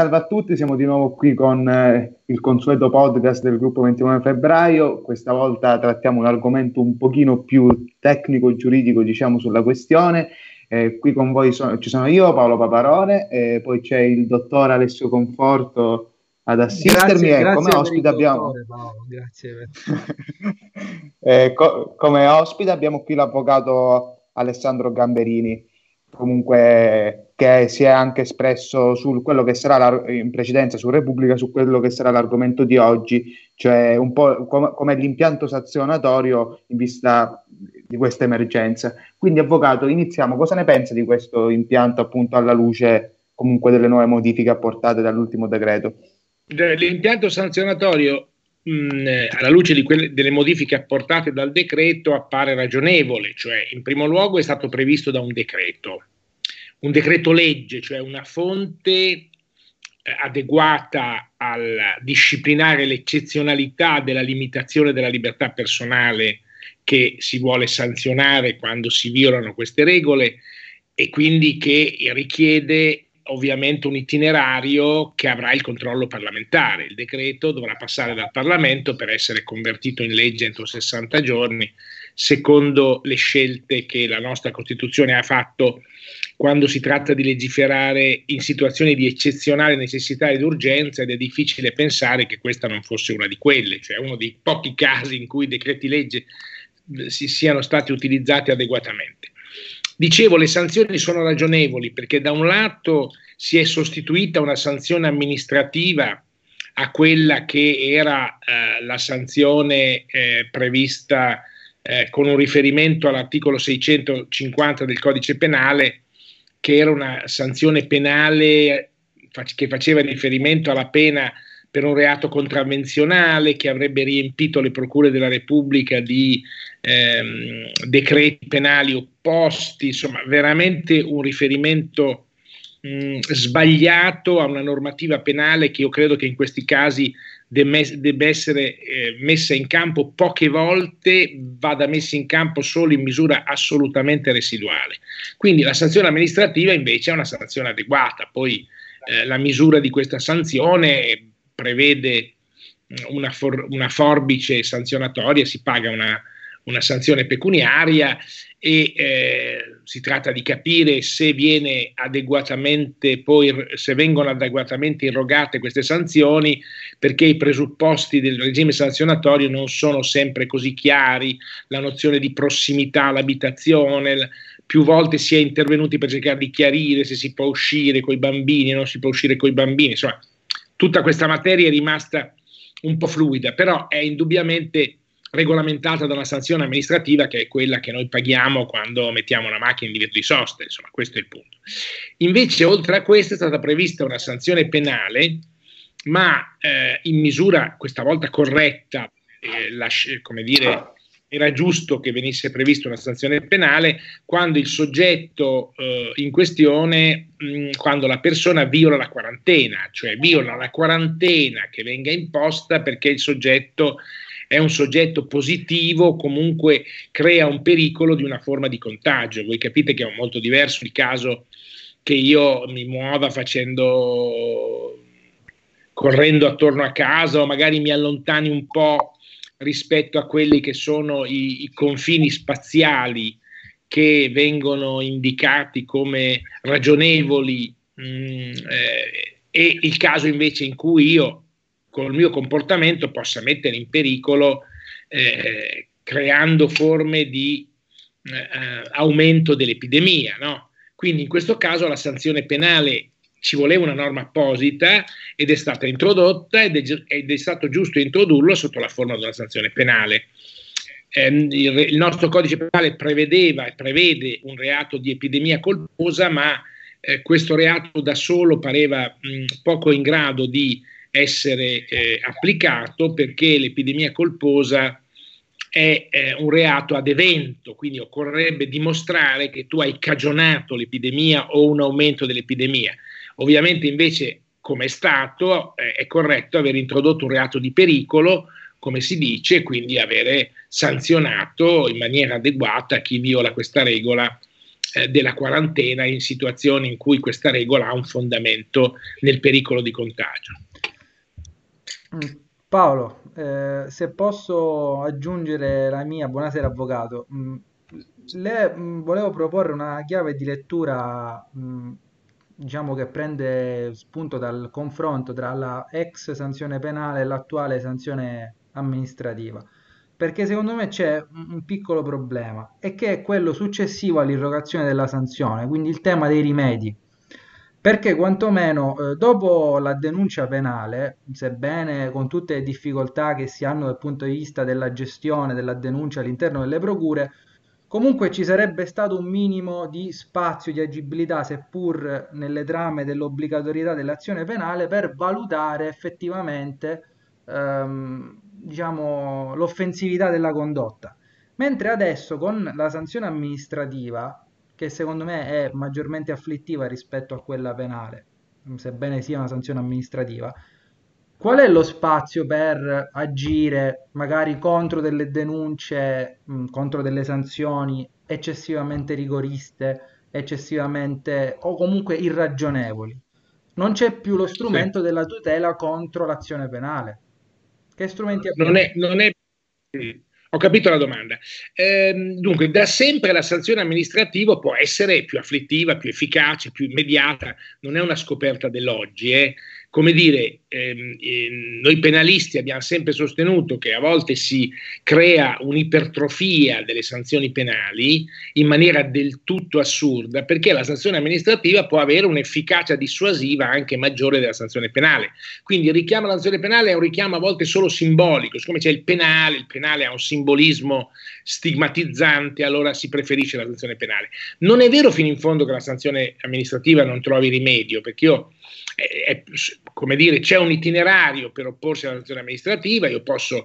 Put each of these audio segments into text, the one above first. salve a tutti, siamo di nuovo qui con il consueto podcast del gruppo 29 febbraio. Questa volta trattiamo un argomento un pochino più tecnico-giuridico, diciamo, sulla questione. Qui con voi ci sono io, Paolo Paparone, e poi c'è il dottor Alessio Conforto ad assistermi. Come ospite abbiamo... come ospite abbiamo qui l'avvocato Alessandro Gamberini, comunque che si è anche espresso su quello che sarà in precedenza su Repubblica, su quello che sarà l'argomento di oggi, cioè un po' come l'impianto sanzionatorio in vista di questa emergenza. Quindi, avvocato, iniziamo. Cosa ne pensa di questo impianto, appunto, alla luce comunque delle nuove modifiche apportate dall'ultimo decreto? L'impianto sanzionatorio, alla luce di delle modifiche apportate dal decreto, appare ragionevole. Cioè, in primo luogo è stato previsto da un decreto legge, cioè una fonte adeguata a disciplinare l'eccezionalità della limitazione della libertà personale che si vuole sanzionare quando si violano queste regole, e quindi che richiede ovviamente un itinerario che avrà il controllo parlamentare. Il decreto dovrà passare dal Parlamento per essere convertito in legge entro 60 giorni, secondo le scelte che la nostra Costituzione ha fatto quando si tratta di legiferare in situazioni di eccezionale necessità ed urgenza, ed è difficile pensare che questa non fosse una di quelle, cioè uno dei pochi casi in cui i decreti legge si siano stati utilizzati adeguatamente. Dicevo, le sanzioni sono ragionevoli perché da un lato si è sostituita una sanzione amministrativa a quella che era la sanzione prevista con un riferimento all'articolo 650 del Codice Penale, che era una sanzione penale che faceva riferimento alla pena per un reato contravvenzionale, che avrebbe riempito le procure della Repubblica di decreti penali opposti. Insomma, veramente un riferimento sbagliato a una normativa penale che io credo che in questi casi debba essere messa in campo poche volte, vada messa in campo solo in misura assolutamente residuale. Quindi la sanzione amministrativa invece è una sanzione adeguata. Poi la misura di questa sanzione prevede una forbice sanzionatoria, si paga una sanzione pecuniaria, e si tratta di capire se vengono adeguatamente irrogate queste sanzioni, perché i presupposti del regime sanzionatorio non sono sempre così chiari. La nozione di prossimità all'abitazione, più volte si è intervenuti per cercare di chiarire se si può uscire coi bambini, non si può uscire coi bambini. Insomma, tutta questa materia è rimasta un po' fluida, però è indubbiamente regolamentata da una sanzione amministrativa, che è quella che noi paghiamo quando mettiamo una macchina in divieto di sosta. Insomma, questo è il punto. Invece, oltre a questo, è stata prevista una sanzione penale, ma in misura questa volta corretta, era giusto che venisse prevista una sanzione penale quando il soggetto in questione, quando la persona viola la quarantena, cioè viola la quarantena che venga imposta perché il soggetto è un soggetto positivo, comunque crea un pericolo di una forma di contagio. Voi capite che è molto diverso il caso che io mi muova correndo attorno a casa, o magari mi allontani un po' rispetto a quelli che sono i confini spaziali che vengono indicati come ragionevoli, e il caso invece in cui io col mio comportamento possa mettere in pericolo, creando forme di aumento dell'epidemia, no? Quindi in questo caso la sanzione penale, ci voleva una norma apposita ed è stata introdotta, ed è stato giusto introdurlo sotto la forma di una sanzione penale. Il nostro codice penale prevedeva e prevede un reato di epidemia colposa, ma questo reato da solo pareva poco in grado di essere applicato, perché l'epidemia colposa è un reato ad evento, quindi occorrerebbe dimostrare che tu hai cagionato l'epidemia o un aumento dell'epidemia. Ovviamente invece, come è stato, è corretto aver introdotto un reato di pericolo, come si dice, quindi avere sanzionato in maniera adeguata chi viola questa regola della quarantena in situazioni in cui questa regola ha un fondamento nel pericolo di contagio. Paolo, se posso aggiungere la mia, buonasera avvocato, volevo proporre una chiave di lettura diciamo che prende spunto dal confronto tra la ex sanzione penale e l'attuale sanzione amministrativa, perché secondo me c'è un piccolo problema, e che è quello successivo all'irrogazione della sanzione, quindi il tema dei rimedi. Perché quantomeno dopo la denuncia penale, sebbene con tutte le difficoltà che si hanno dal punto di vista della gestione della denuncia all'interno delle procure, comunque ci sarebbe stato un minimo di spazio, di agibilità, seppur nelle trame dell'obbligatorietà dell'azione penale, per valutare effettivamente diciamo, l'offensività della condotta. Mentre adesso con la sanzione amministrativa, che secondo me è maggiormente afflittiva rispetto a quella penale, sebbene sia una sanzione amministrativa, qual è lo spazio per agire magari contro delle denunce, contro delle sanzioni eccessivamente rigoriste, eccessivamente o comunque irragionevoli? Non c'è più lo strumento della tutela contro l'azione penale. Che strumenti abbiamo? Ho capito la domanda. Dunque, da sempre la sanzione amministrativa può essere più afflittiva, più efficace, più immediata, non è una scoperta dell'oggi. Come dire, noi penalisti abbiamo sempre sostenuto che a volte si crea un'ipertrofia delle sanzioni penali in maniera del tutto assurda, perché la sanzione amministrativa può avere un'efficacia dissuasiva anche maggiore della sanzione penale. Quindi il richiamo alla sanzione penale è un richiamo a volte solo simbolico, siccome c'è il penale ha un simbolismo stigmatizzante, allora si preferisce la sanzione penale. Non è vero fino in fondo che la sanzione amministrativa non trovi rimedio, perché io come dire, c'è un itinerario per opporsi alla sanzione amministrativa. Io posso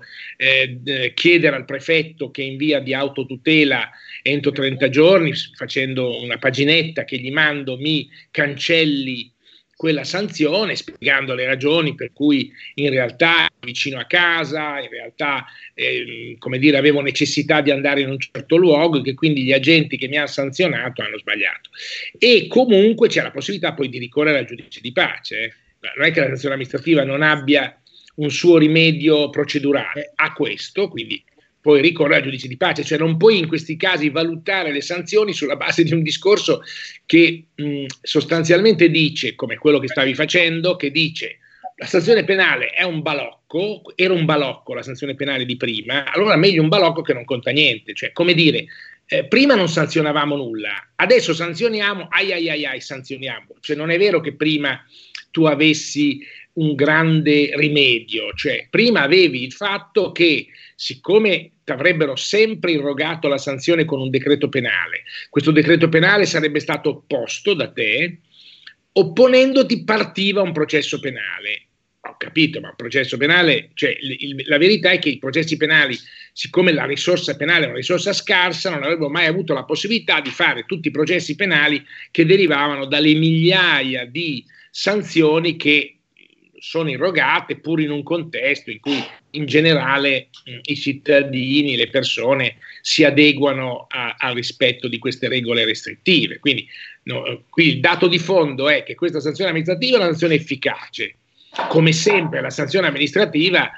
chiedere al prefetto che in via di autotutela entro 30 giorni, facendo una paginetta che gli mando, mi cancelli quella sanzione, spiegando le ragioni per cui in realtà vicino a casa, in realtà come dire, avevo necessità di andare in un certo luogo e che quindi gli agenti che mi hanno sanzionato hanno sbagliato. E comunque c'è la possibilità poi di ricorrere al giudice di pace, Non è che la sanzione amministrativa non abbia un suo rimedio procedurale a questo, quindi poi ricorrere al giudice di pace, cioè non puoi in questi casi valutare le sanzioni sulla base di un discorso che sostanzialmente dice, come quello che stavi facendo, che dice la sanzione penale è un balocco, era un balocco la sanzione penale di prima, allora meglio un balocco che non conta niente, cioè come dire, prima non sanzionavamo nulla, adesso sanzioniamo, sanzioniamo, cioè non è vero che prima tu avessi un grande rimedio, cioè prima avevi il fatto che siccome ti avrebbero sempre irrogato la sanzione con un decreto penale, questo decreto penale sarebbe stato opposto da te, opponendoti partiva un processo penale. Ho capito, ma un processo penale, cioè la verità è che i processi penali, siccome la risorsa penale è una risorsa scarsa, non avrebbero mai avuto la possibilità di fare tutti i processi penali che derivavano dalle migliaia di sanzioni che sono irrogate pur in un contesto in cui in generale i cittadini, le persone si adeguano al rispetto di queste regole restrittive. Quindi qui il dato di fondo è che questa sanzione amministrativa è una sanzione efficace, come sempre la sanzione amministrativa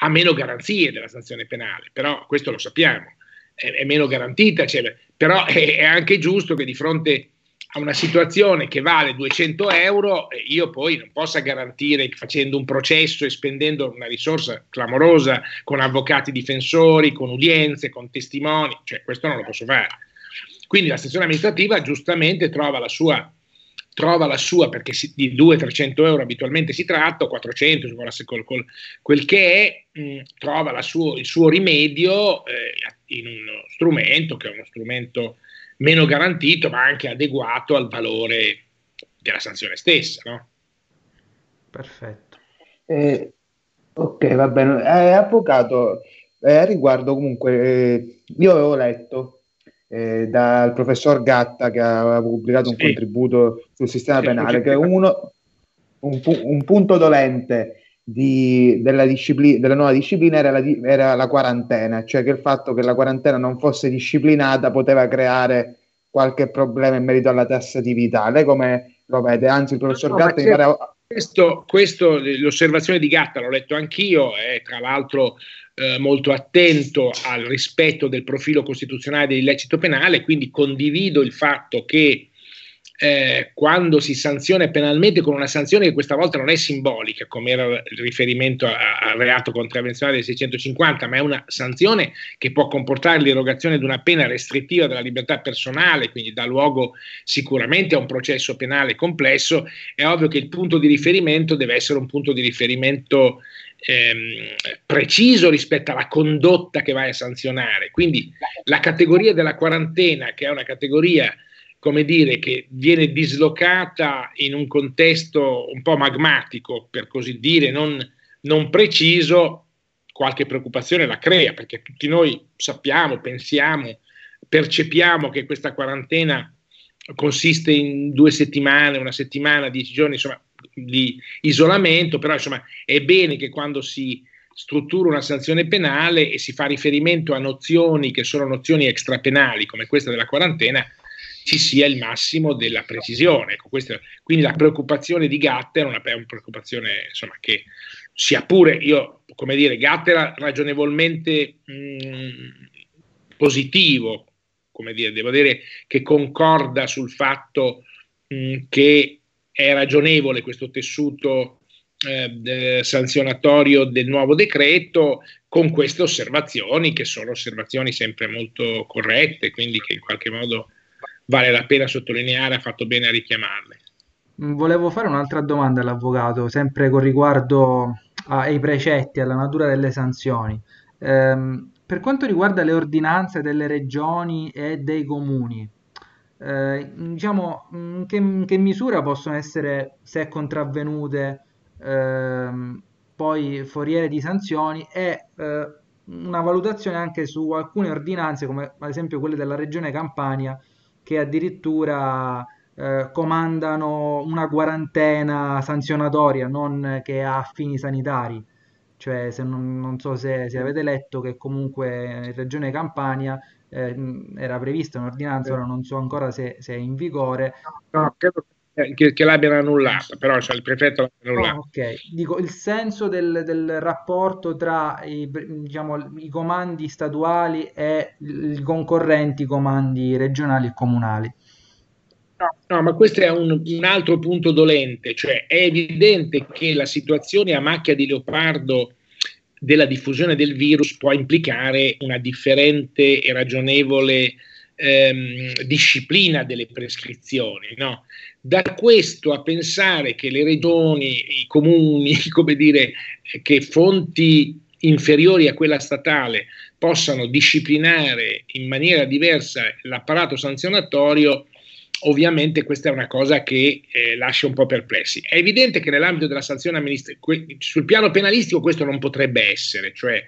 ha meno garanzie della sanzione penale, però questo lo sappiamo, è meno garantita, cioè, però è anche giusto che di fronte a una situazione che vale 200 euro, io poi non possa garantire facendo un processo e spendendo una risorsa clamorosa con avvocati difensori, con udienze, con testimoni, cioè questo non lo posso fare. Quindi la sanzione amministrativa giustamente trova la sua perché di 200-300 euro abitualmente si tratta, o 400, quel che è, trova il suo rimedio in uno strumento che è uno strumento meno garantito, ma anche adeguato al valore della sanzione stessa, no? Perfetto. Ok, va bene. Avvocato, a riguardo comunque, io avevo letto dal professor Gatta, che aveva pubblicato un contributo sul sistema penale, che è un punto dolente della nuova disciplina era la quarantena, cioè che il fatto che la quarantena non fosse disciplinata poteva creare qualche problema in merito alla tassatività. Lei come lo vede? Anzi, il professor Gatta mi pare... Questo, l'osservazione di Gatta l'ho letto anch'io, è tra l'altro molto attento al rispetto del profilo costituzionale dell'illecito penale, quindi condivido il fatto che quando si sanziona penalmente con una sanzione che questa volta non è simbolica, come era il riferimento al reato contravvenzionale del 650, ma è una sanzione che può comportare l'erogazione di una pena restrittiva della libertà personale, quindi dà luogo sicuramente a un processo penale complesso, è ovvio che il punto di riferimento deve essere un punto di riferimento preciso rispetto alla condotta che vai a sanzionare. Quindi la categoria della quarantena, che è una categoria, come dire, che viene dislocata in un contesto un po' magmatico, per così dire, non preciso, qualche preoccupazione la crea, perché tutti noi sappiamo, pensiamo, percepiamo che questa quarantena consiste in 2 settimane, 1 settimana, 10 giorni, insomma, di isolamento, però insomma è bene che quando si struttura una sanzione penale e si fa riferimento a nozioni che sono nozioni extrapenali, come questa della quarantena, ci sia il massimo della precisione. Ecco, questa, quindi la preoccupazione di Gatter è una preoccupazione, insomma, che sia pure, io, come dire, Gatter era ragionevolmente positivo, come dire, devo dire che concorda sul fatto che è ragionevole questo tessuto sanzionatorio del nuovo decreto, con queste osservazioni che sono osservazioni sempre molto corrette, quindi che in qualche modo vale la pena sottolineare, ha fatto bene a richiamarle. Volevo fare un'altra domanda all'avvocato, sempre con riguardo ai precetti, alla natura delle sanzioni. Per quanto riguarda le ordinanze delle regioni e dei comuni, diciamo, in che misura possono essere, se contravvenute, poi foriere di sanzioni, e una valutazione anche su alcune ordinanze, come ad esempio quelle della regione Campania, che addirittura comandano una quarantena sanzionatoria, non che ha fini sanitari. Cioè, se non so se avete letto che comunque in regione Campania era prevista un'ordinanza, ora non so ancora se è in vigore. No, credo che l'abbiano annullata, però cioè, il prefetto l'ha annullata. Dico, il senso del rapporto tra i comandi statuali e i concorrenti comandi regionali e comunali. No, ma questo è un altro punto dolente, cioè è evidente che la situazione a macchia di leopardo della diffusione del virus può implicare una differente e ragionevole disciplina delle prescrizioni, no? Da questo a pensare che le regioni, i comuni, come dire, che fonti inferiori a quella statale possano disciplinare in maniera diversa l'apparato sanzionatorio, ovviamente questa è una cosa che lascia un po' perplessi. È evidente che nell'ambito della sanzione amministrativa, sul piano penalistico questo non potrebbe essere, cioè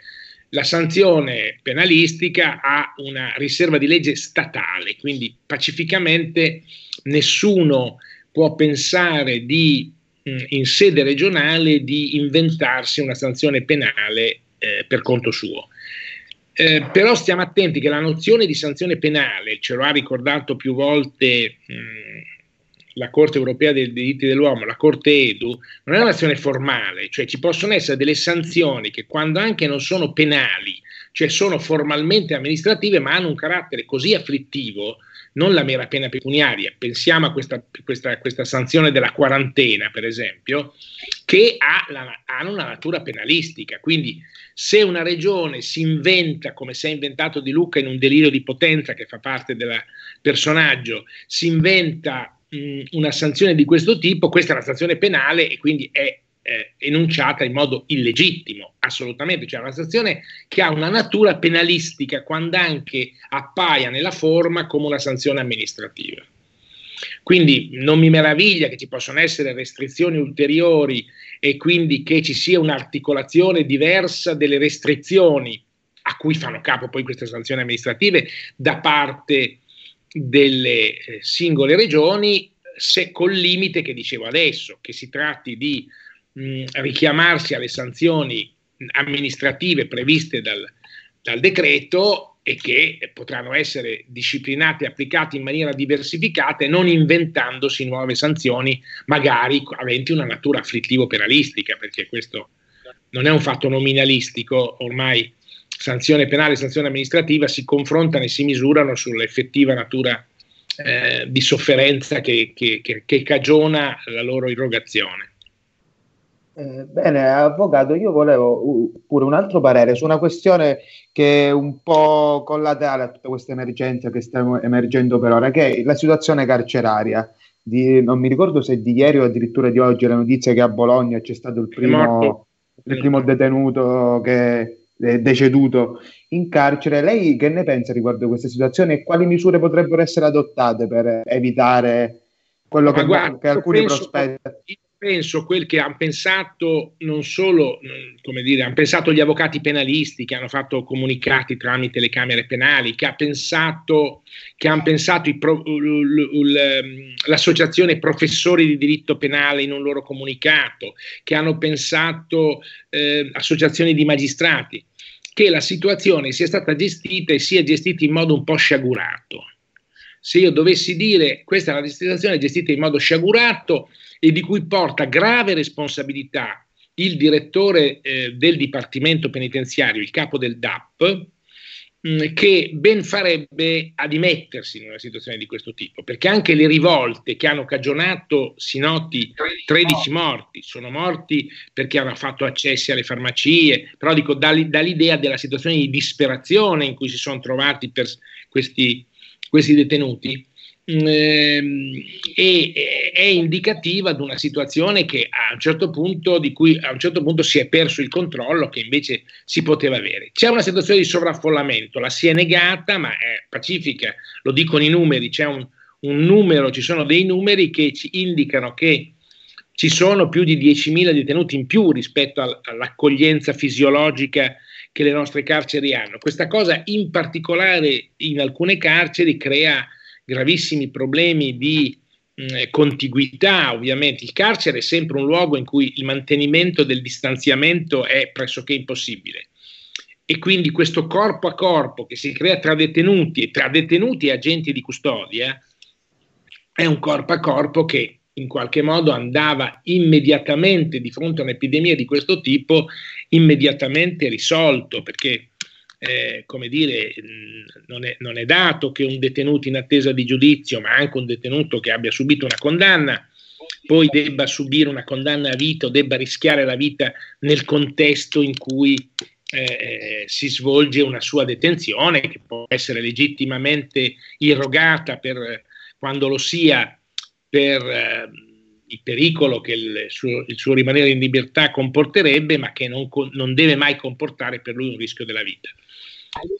la sanzione penalistica ha una riserva di legge statale, quindi pacificamente nessuno può pensare di, in sede regionale, di inventarsi una sanzione penale per conto suo. Però stiamo attenti che la nozione di sanzione penale, ce lo ha ricordato più volte la Corte Europea dei Diritti dell'Uomo, la Corte EDU, non è un'azione formale, cioè ci possono essere delle sanzioni che, quando anche non sono penali, cioè sono formalmente amministrative, ma hanno un carattere così afflittivo, non la mera pena pecuniaria. Pensiamo a questa sanzione della quarantena, per esempio, che hanno una natura penalistica. Quindi se una regione si inventa, come si è inventato Di Lucca in un delirio di potenza che fa parte del personaggio, si inventa una sanzione di questo tipo, questa è una sanzione penale e quindi è enunciata in modo illegittimo, assolutamente, cioè una sanzione che ha una natura penalistica, quando anche appaia nella forma come una sanzione amministrativa. Quindi non mi meraviglia che ci possano essere restrizioni ulteriori e quindi che ci sia un'articolazione diversa delle restrizioni a cui fanno capo poi queste sanzioni amministrative da parte delle singole regioni, se col limite che dicevo adesso, che si tratti di richiamarsi alle sanzioni amministrative previste dal decreto e che potranno essere disciplinati e applicati in maniera diversificata e non inventandosi nuove sanzioni, magari aventi una natura afflittivo-penalistica, perché questo non è un fatto nominalistico, ormai sanzione penale e sanzione amministrativa si confrontano e si misurano sull'effettiva natura di sofferenza che cagiona la loro irrogazione. Bene, avvocato, io volevo pure un altro parere su una questione che è un po' collaterale a tutta questa emergenza che stiamo emergendo per ora, che è la situazione carceraria. Non mi ricordo se di ieri o addirittura di oggi la notizia che a Bologna c'è stato il primo detenuto che è deceduto in carcere. Lei che ne pensa riguardo a questa situazione e quali misure potrebbero essere adottate per evitare quello che alcuni prospettano? Penso quel che hanno pensato non solo, come dire, hanno pensato gli avvocati penalisti che hanno fatto comunicati tramite le camere penali, che hanno pensato l'associazione professori di diritto penale in un loro comunicato, che hanno pensato associazioni di magistrati, che la situazione sia stata gestita e sia gestita in modo un po' sciagurato. Se io dovessi dire questa è una situazione gestita in modo sciagurato e di cui porta grave responsabilità il direttore del Dipartimento Penitenziario, il capo del DAP, che ben farebbe a dimettersi in una situazione di questo tipo, perché anche le rivolte che hanno cagionato, si noti, 13 morti, sono morti perché hanno fatto accessi alle farmacie, però dico dall'idea della situazione di disperazione in cui si sono trovati per questi detenuti, è indicativa di una situazione che a un certo punto si è perso il controllo che invece si poteva avere. C'è una situazione di sovraffollamento, la si è negata, ma è pacifica, lo dicono i numeri, c'è ci sono dei numeri che ci indicano che ci sono più di 10.000 detenuti in più rispetto all'accoglienza fisiologica che le nostre carceri hanno. Questa cosa in particolare in alcune carceri crea gravissimi problemi di contiguità. Ovviamente il carcere è sempre un luogo in cui il mantenimento del distanziamento è pressoché impossibile e quindi questo corpo a corpo che si crea tra detenuti e agenti di custodia è un corpo a corpo che in qualche modo andava immediatamente, di fronte a un'epidemia di questo tipo, immediatamente risolto, perché come dire, non è dato che un detenuto in attesa di giudizio, ma anche un detenuto che abbia subito una condanna, poi debba subire una condanna a vita o debba rischiare la vita nel contesto in cui si svolge una sua detenzione, che può essere legittimamente irrogata per quando lo sia per il pericolo che il suo rimanere in libertà comporterebbe, ma che non deve mai comportare per lui un rischio della vita.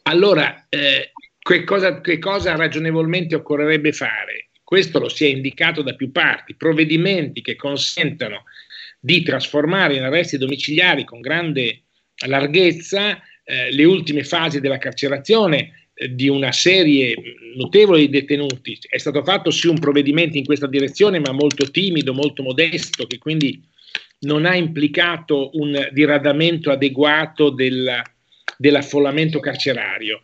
Allora, che cosa ragionevolmente occorrerebbe fare? Questo lo si è indicato da più parti, provvedimenti che consentano di trasformare in arresti domiciliari con grande larghezza le ultime fasi della carcerazione di una serie notevole di detenuti. È stato fatto sì un provvedimento in questa direzione, ma molto timido, molto modesto, che quindi non ha implicato un diradamento adeguato dell'affollamento carcerario.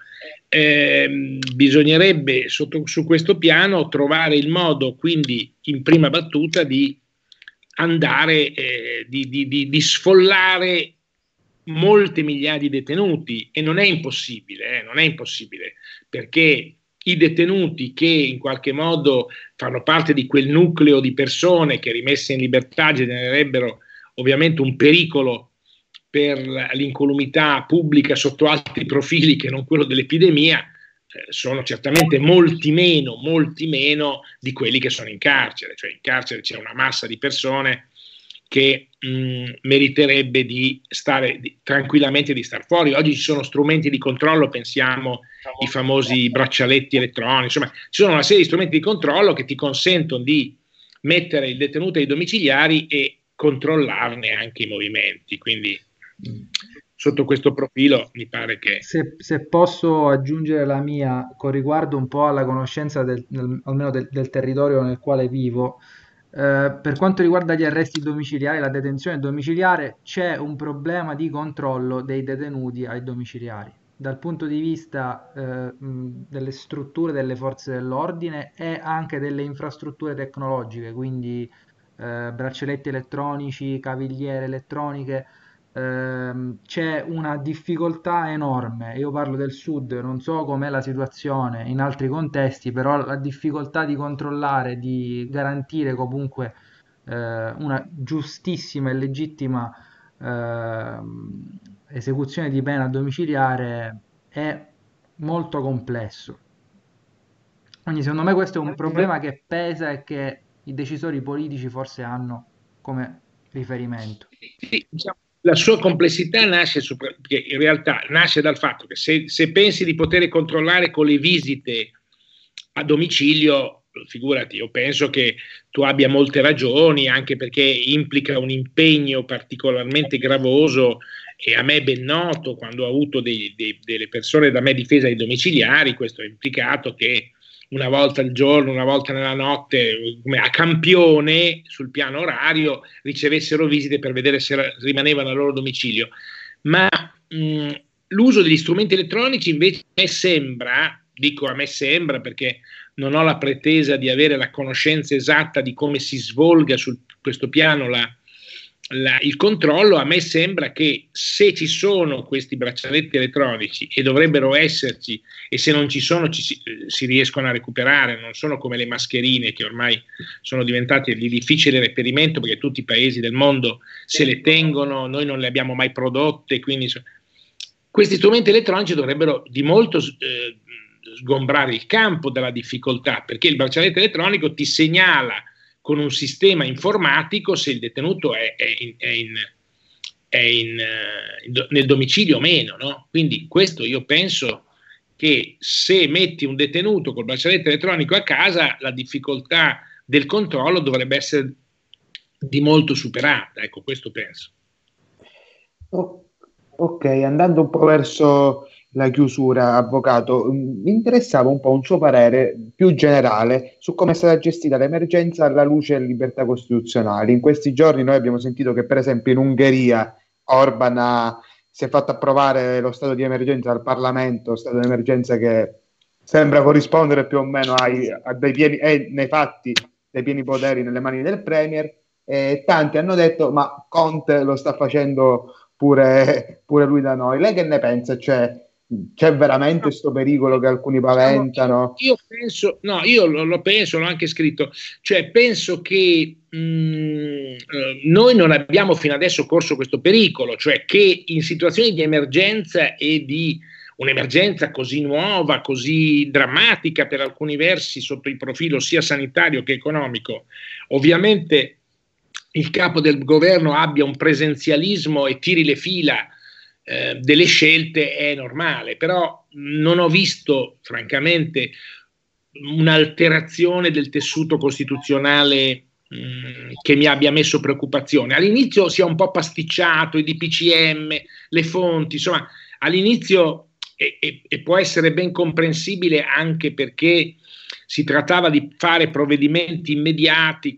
Bisognerebbe su questo piano trovare il modo, quindi in prima battuta, di andare di sfollare molte migliaia di detenuti, e non è impossibile, perché i detenuti che in qualche modo fanno parte di quel nucleo di persone che rimesse in libertà genererebbero ovviamente un pericolo per l'incolumità pubblica sotto altri profili che non quello dell'epidemia, sono certamente molti meno di quelli che sono in carcere. Cioè in carcere c'è una massa di persone che meriterebbe di stare tranquillamente, di star fuori. Oggi ci sono strumenti di controllo, pensiamo ai famosi braccialetti elettronici, insomma ci sono una serie di strumenti di controllo che ti consentono di mettere il detenuto ai domiciliari e controllarne anche i movimenti, quindi sotto questo profilo mi pare che... Se posso aggiungere la mia, con riguardo un po' alla conoscenza almeno del territorio nel quale vivo, per quanto riguarda gli arresti domiciliari, la detenzione domiciliare, c'è un problema di controllo dei detenuti ai domiciliari. dal punto di vista delle strutture delle forze dell'ordine e anche delle infrastrutture tecnologiche, quindi braccialetti elettronici, cavigliere elettroniche, c'è una difficoltà enorme. Io parlo del sud, non so com'è la situazione in altri contesti, però la difficoltà di controllare, di garantire comunque una giustissima e legittima esecuzione di pena domiciliare è molto complesso. Quindi secondo me questo è un problema che pesa e che i decisori politici forse hanno come riferimento. La sua complessità nasce, in realtà nasce dal fatto che se pensi di poter controllare con le visite a domicilio, figurati, io penso che tu abbia molte ragioni, anche perché implica un impegno particolarmente gravoso e a me ben noto, quando ho avuto delle persone da me difesa ai domiciliari, questo ha implicato che una volta al giorno, una volta nella notte, a campione sul piano orario, ricevessero visite per vedere se rimanevano al loro domicilio. Ma l'uso degli strumenti elettronici invece a me sembra, dico a me sembra perché non ho la pretesa di avere la conoscenza esatta di come si svolga su questo piano il controllo, a me sembra che se ci sono questi braccialetti elettronici, e dovrebbero esserci, e se non ci sono si riescono a recuperare, non sono come le mascherine che ormai sono diventate di difficile reperimento perché tutti i paesi del mondo se le tengono, noi non le abbiamo mai prodotte, quindi questi strumenti elettronici dovrebbero di molto sgombrare il campo dalla difficoltà, perché il braccialetto elettronico ti segnala con un sistema informatico se il detenuto è nel domicilio o meno, no? Quindi questo, io penso che se metti un detenuto col braccialetto elettronico a casa, la difficoltà del controllo dovrebbe essere di molto superata, ecco, questo penso. Ok, andando un po' verso la chiusura, avvocato, mi interessava un po' un suo parere più generale su come è stata gestita l'emergenza alla luce delle libertà costituzionali. In questi giorni noi abbiamo sentito che per esempio in Ungheria Orban si è fatto approvare lo stato di emergenza al Parlamento, stato di emergenza che sembra corrispondere più o meno nei fatti dei pieni poteri nelle mani del Premier, e tanti hanno detto ma Conte lo sta facendo pure lui da noi. Lei che ne pensa? Cioè, c'è veramente questo pericolo che alcuni paventano? Io penso, no, io lo penso, l'ho anche scritto, cioè penso che noi non abbiamo fino adesso corso questo pericolo, cioè che in situazioni di emergenza e di un'emergenza così nuova, così drammatica per alcuni versi sotto il profilo sia sanitario che economico, ovviamente il capo del governo abbia un presenzialismo e tiri le fila delle scelte è normale, però non ho visto francamente un'alterazione del tessuto costituzionale che mi abbia messo preoccupazione. All'inizio si è un po' pasticciato, i DPCM, le fonti, insomma all'inizio e può essere ben comprensibile anche perché si trattava di fare provvedimenti immediati,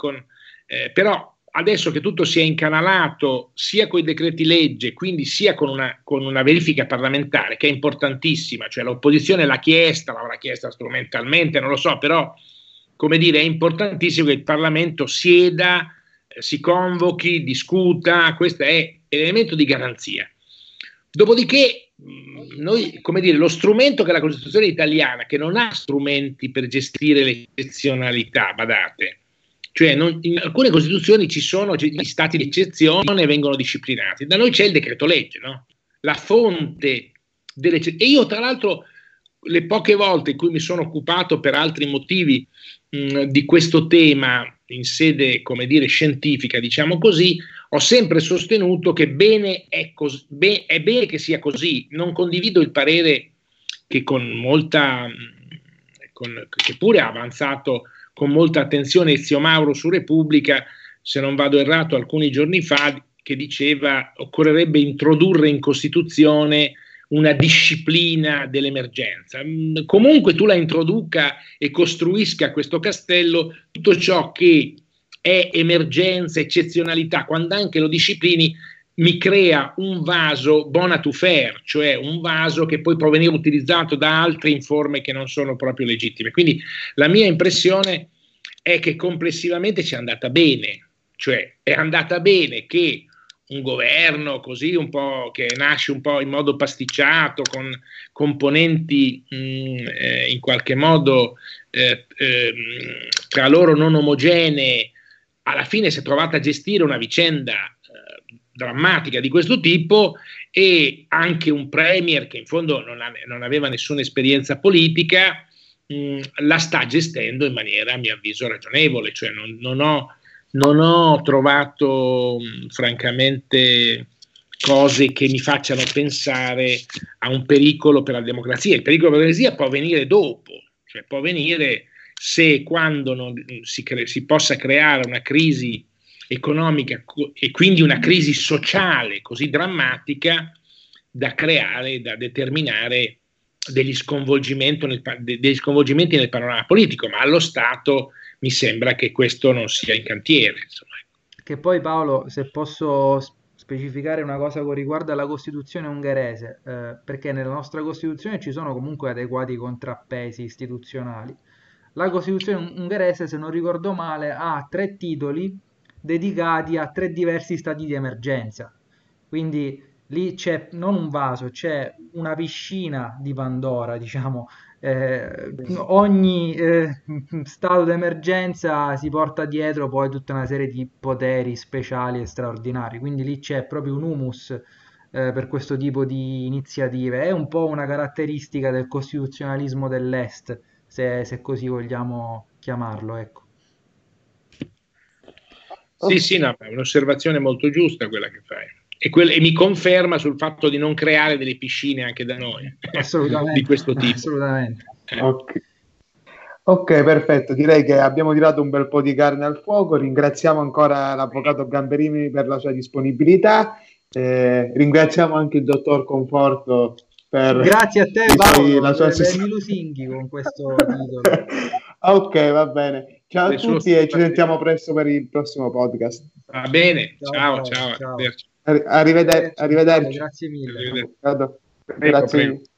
però adesso che tutto si è incanalato sia con i decreti legge, quindi sia con una verifica parlamentare che è importantissima, cioè l'opposizione l'avrà chiesta strumentalmente, non lo so, però come dire è importantissimo che il Parlamento sieda, si convochi, discuta, questo è l'elemento di garanzia. Dopodiché noi, come dire, lo strumento che la Costituzione italiana, che non ha strumenti per gestire le eccezionalità, badate, cioè in alcune costituzioni ci sono gli stati di eccezione, vengono disciplinati, da noi c'è il decreto legge, no? La fonte delle eccezioni. E io tra l'altro le poche volte in cui mi sono occupato per altri motivi di questo tema in sede, come dire, scientifica, diciamo così, ho sempre sostenuto che è bene che sia così. Non condivido il parere che che pure ha avanzato con molta attenzione Ezio Mauro su Repubblica, se non vado errato alcuni giorni fa, che diceva occorrerebbe introdurre in Costituzione una disciplina dell'emergenza. Comunque tu la introduca e costruisca questo castello, tutto ciò che è emergenza, eccezionalità, quando anche lo disciplini, mi crea un vaso bona to fair, cioè un vaso che poi può venire utilizzato da altri in forme che non sono proprio legittime. Quindi la mia impressione è che complessivamente ci è andata bene, cioè è andata bene che un governo così un po' che nasce un po' in modo pasticciato, con componenti in qualche modo tra loro non omogenee, alla fine si è trovata a gestire una vicenda drammatica di questo tipo, e anche un premier che in fondo non aveva nessuna esperienza politica la sta gestendo in maniera, a mio avviso, ragionevole. Cioè non ho trovato francamente cose che mi facciano pensare a un pericolo per la democrazia. Il pericolo per la democrazia può venire dopo, cioè può venire se e quando si possa creare una crisi economica e quindi una crisi sociale così drammatica da creare, da determinare degli sconvolgimenti nel panorama politico, ma allo Stato mi sembra che questo non sia in cantiere, insomma. Che poi, Paolo, se posso specificare una cosa con riguardo alla Costituzione ungherese, perché nella nostra Costituzione ci sono comunque adeguati contrappesi istituzionali. La Costituzione ungherese, se non ricordo male, ha 3 titoli dedicati a 3 diversi stati di emergenza, quindi lì c'è non un vaso, c'è una piscina di Pandora, diciamo. Ogni stato d'emergenza si porta dietro poi tutta una serie di poteri speciali e straordinari, quindi lì c'è proprio un humus per questo tipo di iniziative. È un po' una caratteristica del costituzionalismo dell'Est, se così vogliamo chiamarlo, ecco. Sì, sì, no, è un'osservazione molto giusta quella che fai, e mi conferma sul fatto di non creare delle piscine anche da noi, assolutamente, di questo tipo. Assolutamente. Ok, perfetto, direi che abbiamo tirato un bel po' di carne al fuoco. Ringraziamo ancora l'avvocato Gamberini per la sua disponibilità, ringraziamo anche il dottor Conforto per grazie a te, Paolo, la sua mi lusinghi con questo titolo. Ok, va bene. Ciao a tutti e ci sentiamo presto per il prossimo podcast. Va bene, ciao. Arrivederci. Arrivederci. Grazie mille. Arrivederci. Grazie mille.